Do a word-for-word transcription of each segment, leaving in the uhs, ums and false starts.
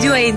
Stüdyo N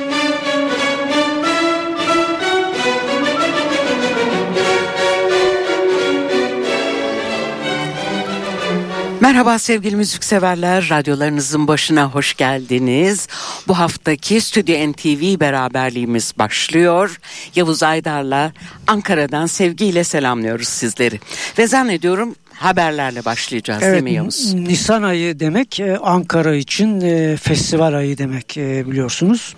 Merhaba sevgili müzikseverler, radyolarınızın başına hoş geldiniz. Bu haftaki Stüdyo N T V beraberliğimiz başlıyor. Yavuz Aydar'la Ankara'dan sevgiyle selamlıyoruz sizleri. Ve zannediyorum haberlerle başlayacağız, evet, değil mi Yavuz? Nisan ayı demek Ankara için festival ayı demek, biliyorsunuz.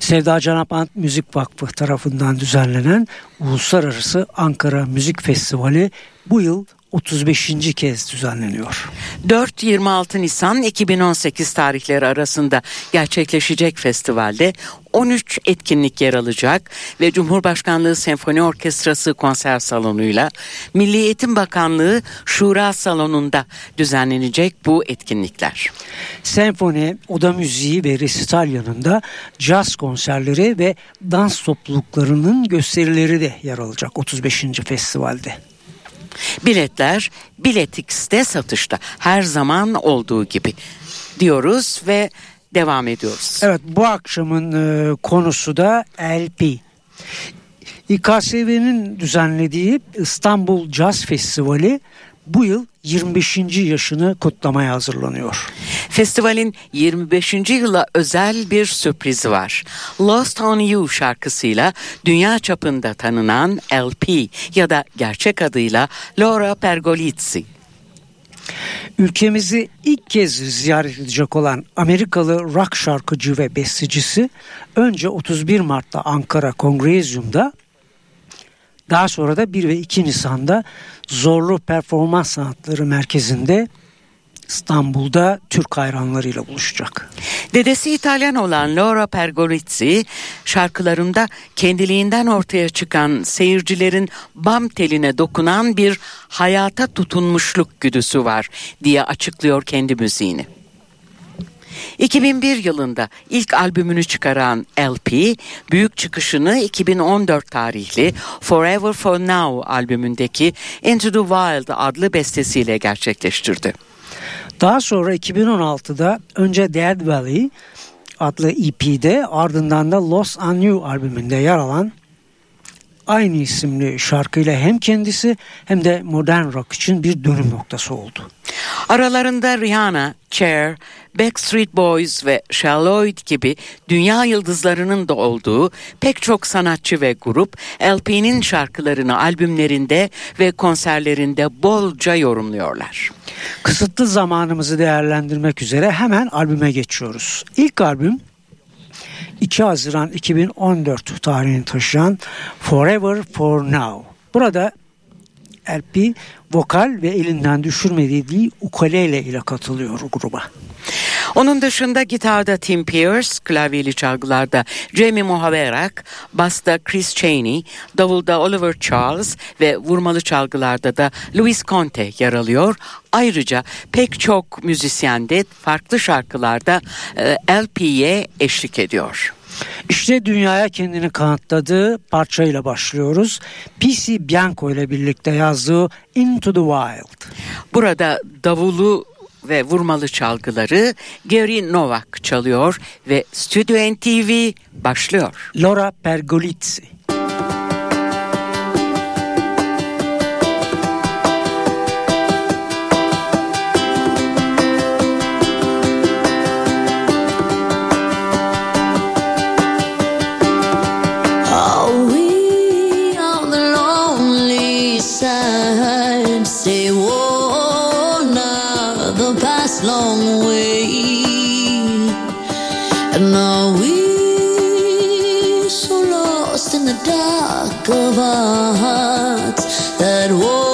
Sevda-Cenap And Müzik Vakfı tarafından düzenlenen Uluslararası Ankara Müzik Festivali bu yıl otuz beşinci kez düzenleniyor. dört yirmi altı Nisan iki bin on sekiz tarihleri arasında gerçekleşecek festivalde on üç etkinlik yer alacak ve Cumhurbaşkanlığı Senfoni Orkestrası konser salonuyla Milli Eğitim Bakanlığı Şura Salonu'nda düzenlenecek bu etkinlikler. Senfoni, oda müziği ve resital yanında caz konserleri ve dans topluluklarının gösterileri de yer alacak otuz beşinci festivalde. Biletler Biletix'te satışta, her zaman olduğu gibi diyoruz ve devam ediyoruz. Evet, bu akşamın e, konusu da L P. İ K S V'nin düzenlediği İstanbul Caz Festivali bu yıl yirmi beşinci yaşını kutlamaya hazırlanıyor. Festivalin yirmi beşinci yıla özel bir sürprizi var. Lost on You şarkısıyla dünya çapında tanınan L P ya da gerçek adıyla Laura Pergolizzi. Ülkemizi ilk kez ziyaret edecek olan Amerikalı rock şarkıcı ve bestecisi önce otuz bir Mart'ta Ankara Kongrezyum'da, daha sonra da bir ve iki Nisan'da Zorlu Performans Sanatları Merkezi'nde İstanbul'da Türk hayranlarıyla buluşacak. Dedesi İtalyan olan Laura Pergolizzi şarkılarında kendiliğinden ortaya çıkan, seyircilerin bam teline dokunan bir hayata tutunmuşluk güdüsü var diye açıklıyor kendi müziğini. iki bin bir yılında ilk albümünü çıkaran L P, büyük çıkışını iki bin on dört tarihli Forever For Now albümündeki Into The Wild adlı bestesiyle gerçekleştirdi. Daha sonra iki bin on altıda önce Dead Valley adlı E P'de, ardından da Lost on You albümünde yer alan aynı isimli şarkıyla hem kendisi hem de modern rock için bir dönüm noktası oldu. Aralarında Rihanna, Cher, Backstreet Boys ve Shalloid gibi dünya yıldızlarının da olduğu pek çok sanatçı ve grup L P'nin şarkılarını albümlerinde ve konserlerinde bolca yorumluyorlar. Kısıtlı zamanımızı değerlendirmek üzere hemen albüme geçiyoruz. İlk albüm iki Haziran iki bin on dört tarihini taşıyan Forever For Now. Burada L P vokal ve elinden düşürmediği ukulele ile katılıyor gruba. Onun dışında gitarda Tim Pierce, klavyeli çalgılarda Jamie Moverac, basta Chris Cheney, davulda Oliver Charles ve vurmalı çalgılarda da Louis Conte yer alıyor. Ayrıca pek çok müzisyen de farklı şarkılarda L P'ye eşlik ediyor. İşte dünyaya kendini kanıtladığı parçayla başlıyoruz. P C. Bianco ile birlikte yazdığı Into The Wild. Burada davulu ve vurmalı çalgıları Gary Novak çalıyor ve Stüdyo N T V başlıyor. Laura Pergolizzi. Of our hearts that war.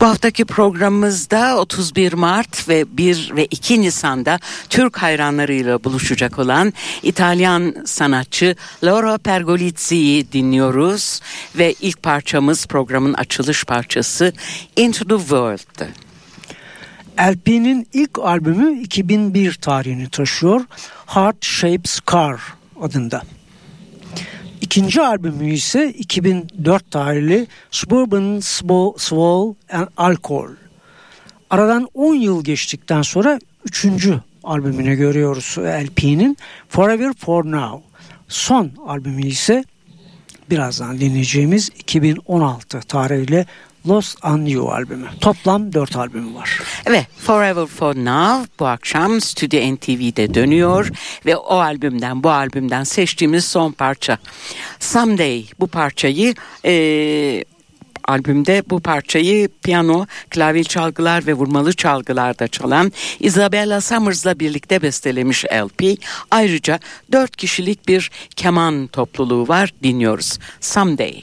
Bu haftaki programımızda otuz bir Mart ve bir ve iki Nisan'da Türk hayranlarıyla buluşacak olan İtalyan sanatçı Laura Pergolizzi'yi dinliyoruz ve ilk parçamız programın açılış parçası Into the Wild. L P'nin ilk albümü iki bin bir tarihini taşıyor, Heart Shaped Scar adında. İkinci albümü ise iki bin dört tarihli Suburban Snow and Alcohol. Aradan on yıl geçtikten sonra üçüncü albümüne görüyoruz L P'nin, Forever For Now. Son albümü ise birazdan dinleyeceğimiz iki bin on altı tarihli Lost on You albümü. Toplam dört albümü var. Evet, Forever For Now bu akşam Stüdyo N T V'de dönüyor ve o albümden, bu albümden seçtiğimiz son parça Someday. Bu parçayı e, albümde bu parçayı piyano, klavye çalgılar ve vurmalı çalgılarda çalan Isabella Summers'la birlikte bestelemiş L P. Ayrıca dört kişilik bir keman topluluğu var. Dinliyoruz Someday.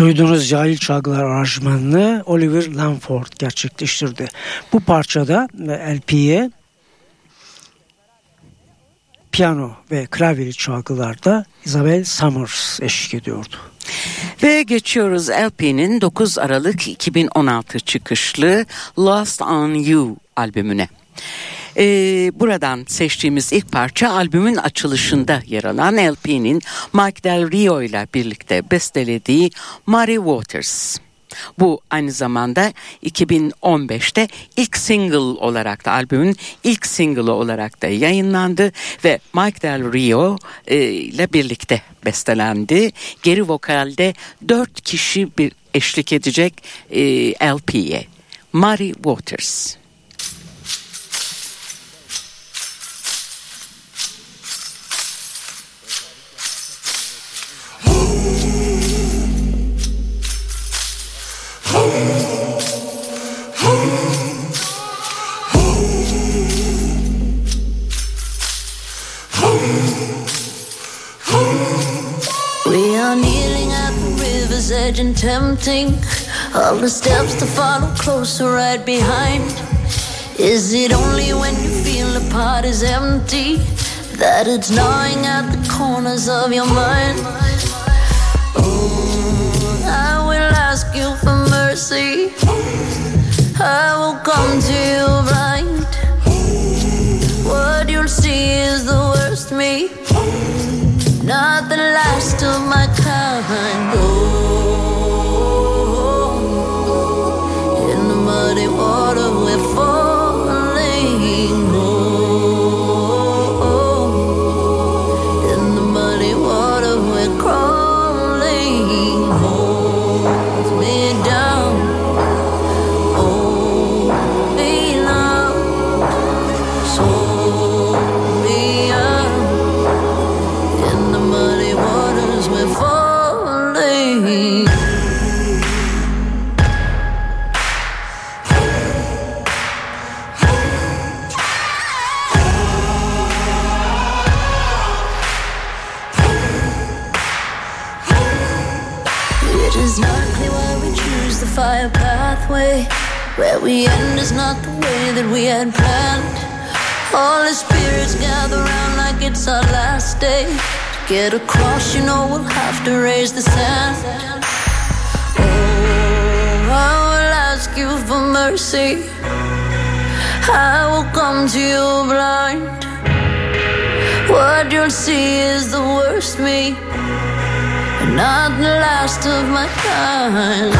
duyduğunuz Cahil Çalgılar aranjmanını Oliver Lanford gerçekleştirdi. Bu parçada L P'ye piyano ve klavyeli çalgılarda Isabella Summers eşlik ediyordu. Ve geçiyoruz L P'nin dokuz Aralık iki bin on altı çıkışlı Lost on You albümüne. Ee, buradan seçtiğimiz ilk parça albümün açılışında yer alan L P'nin Mike Del Rio ile birlikte bestelediği Mary Waters. Bu aynı zamanda iki bin on beşte ilk single olarak da albümün ilk single'ı olarak da yayınlandı ve Mike Del Rio e, ile birlikte bestelendi. Geri vokalde dört kişi bir eşlik edecek e, L P'ye. Mary Waters. And tempting all the steps to follow closer right behind. Is it only when you feel the pot is empty that it's gnawing at the corners of your mind? Oh, I will ask you for mercy, I will come to you blind. What you'll see is the worst me, not the last of my kind. Oh, muddy water we're falling, oh, oh. In the muddy water we're crawling, hold me down, hold me now, hold me out. In the muddy waters we're falling. Fire pathway where we end is not the way that we had planned. All the spirits gather round like it's our last day. To get across, you know we'll have to raise the sand. Oh, I will ask you for mercy, I will come to you blind. What you'll see is the worst me, and not the last of my kind.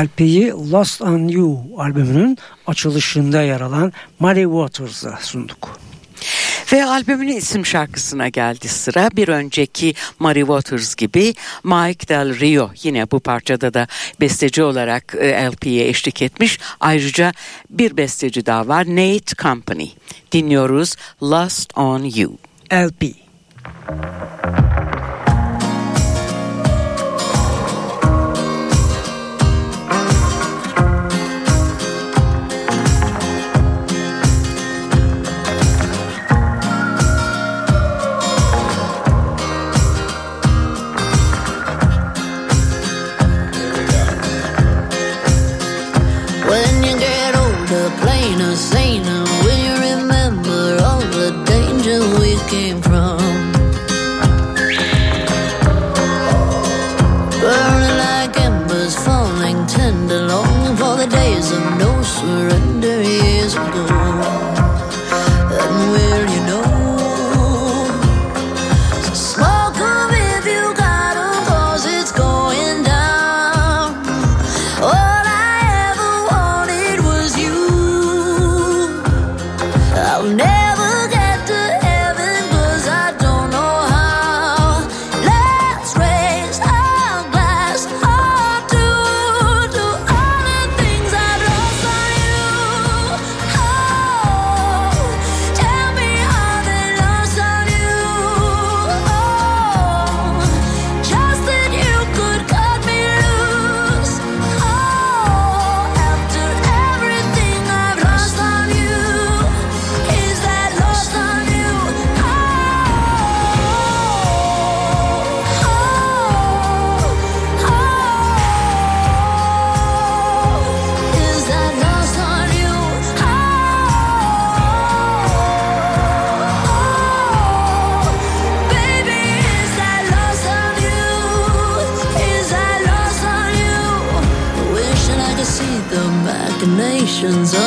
L P'yi Lost on You albümünün açılışında yer alan Mary Waters'a sunduk. Ve albümünün isim şarkısına geldi sıra. Bir önceki Mary Waters gibi Mike Del Rio yine bu parçada da besteci olarak L P'ye eşlik etmiş. Ayrıca bir besteci daha var, Nate Company. Dinliyoruz Lost on You. L P.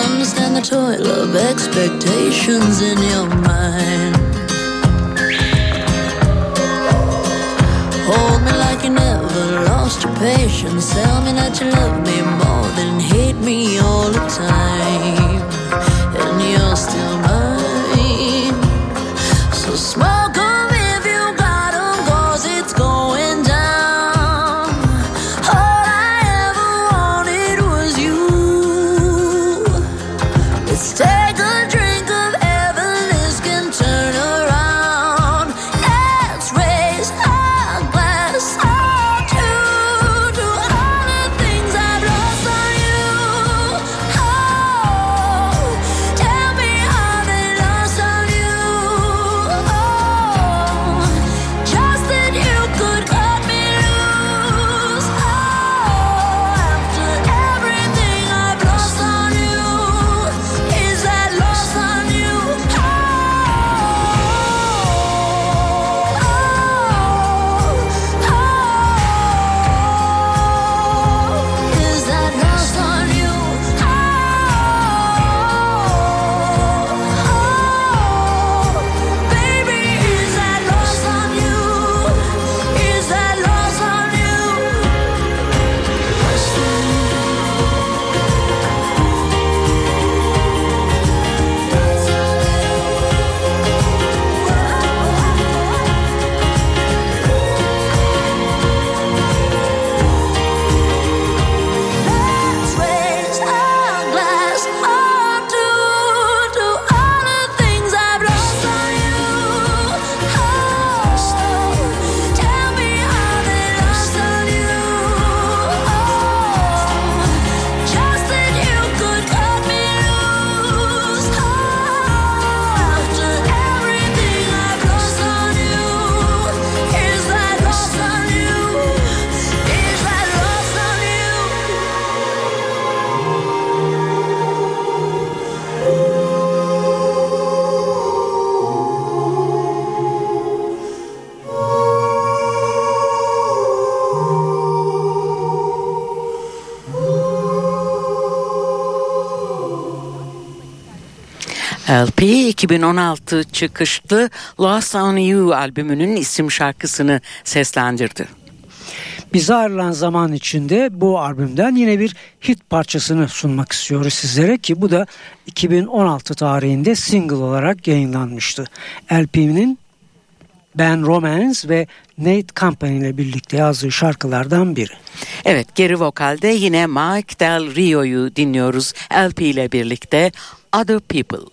Understand the toil of expectations in your mind. Hold me like you never lost your patience. Tell me that you love me more than hate me all the time. And you're still mine. So smoke on. iki bin on altı çıkışlı Lost on You albümünün isim şarkısını seslendirdi. Bize ayrılan zaman içinde bu albümden yine bir hit parçasını sunmak istiyoruz sizlere ki bu da iki bin on altı tarihinde single olarak yayınlanmıştı. L P'nin Ben Romans ve Nate Company ile birlikte yazdığı şarkılardan biri. Evet, geri vokalde yine Mike Del Rio'yu dinliyoruz L P ile birlikte Other People.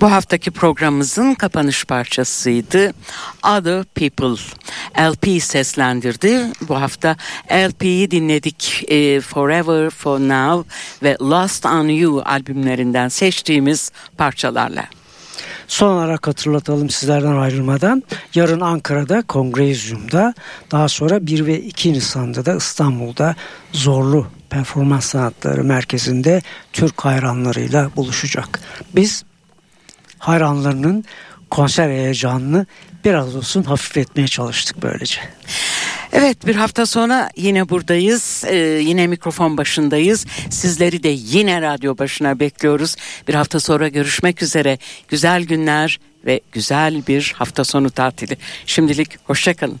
Bu haftaki programımızın kapanış parçasıydı Other People. L P seslendirdi. Bu hafta L P'yi dinledik. E, Forever For Now ve Lost on You albümlerinden seçtiğimiz parçalarla. Son olarak hatırlatalım sizlerden ayrılmadan. Yarın Ankara'da Kongrezyum'da, daha sonra bir ve iki Nisan'da da İstanbul'da Zorlu Performans Sanatları Merkezi'nde Türk hayranlarıyla buluşacak. Biz hayranlarının konser heyecanını biraz olsun hafifletmeye çalıştık böylece. Evet, bir hafta sonra yine buradayız, ee, yine mikrofon başındayız. Sizleri de yine radyo başına bekliyoruz. Bir hafta sonra görüşmek üzere. Güzel günler ve güzel bir hafta sonu tatili. Şimdilik hoşça kalın.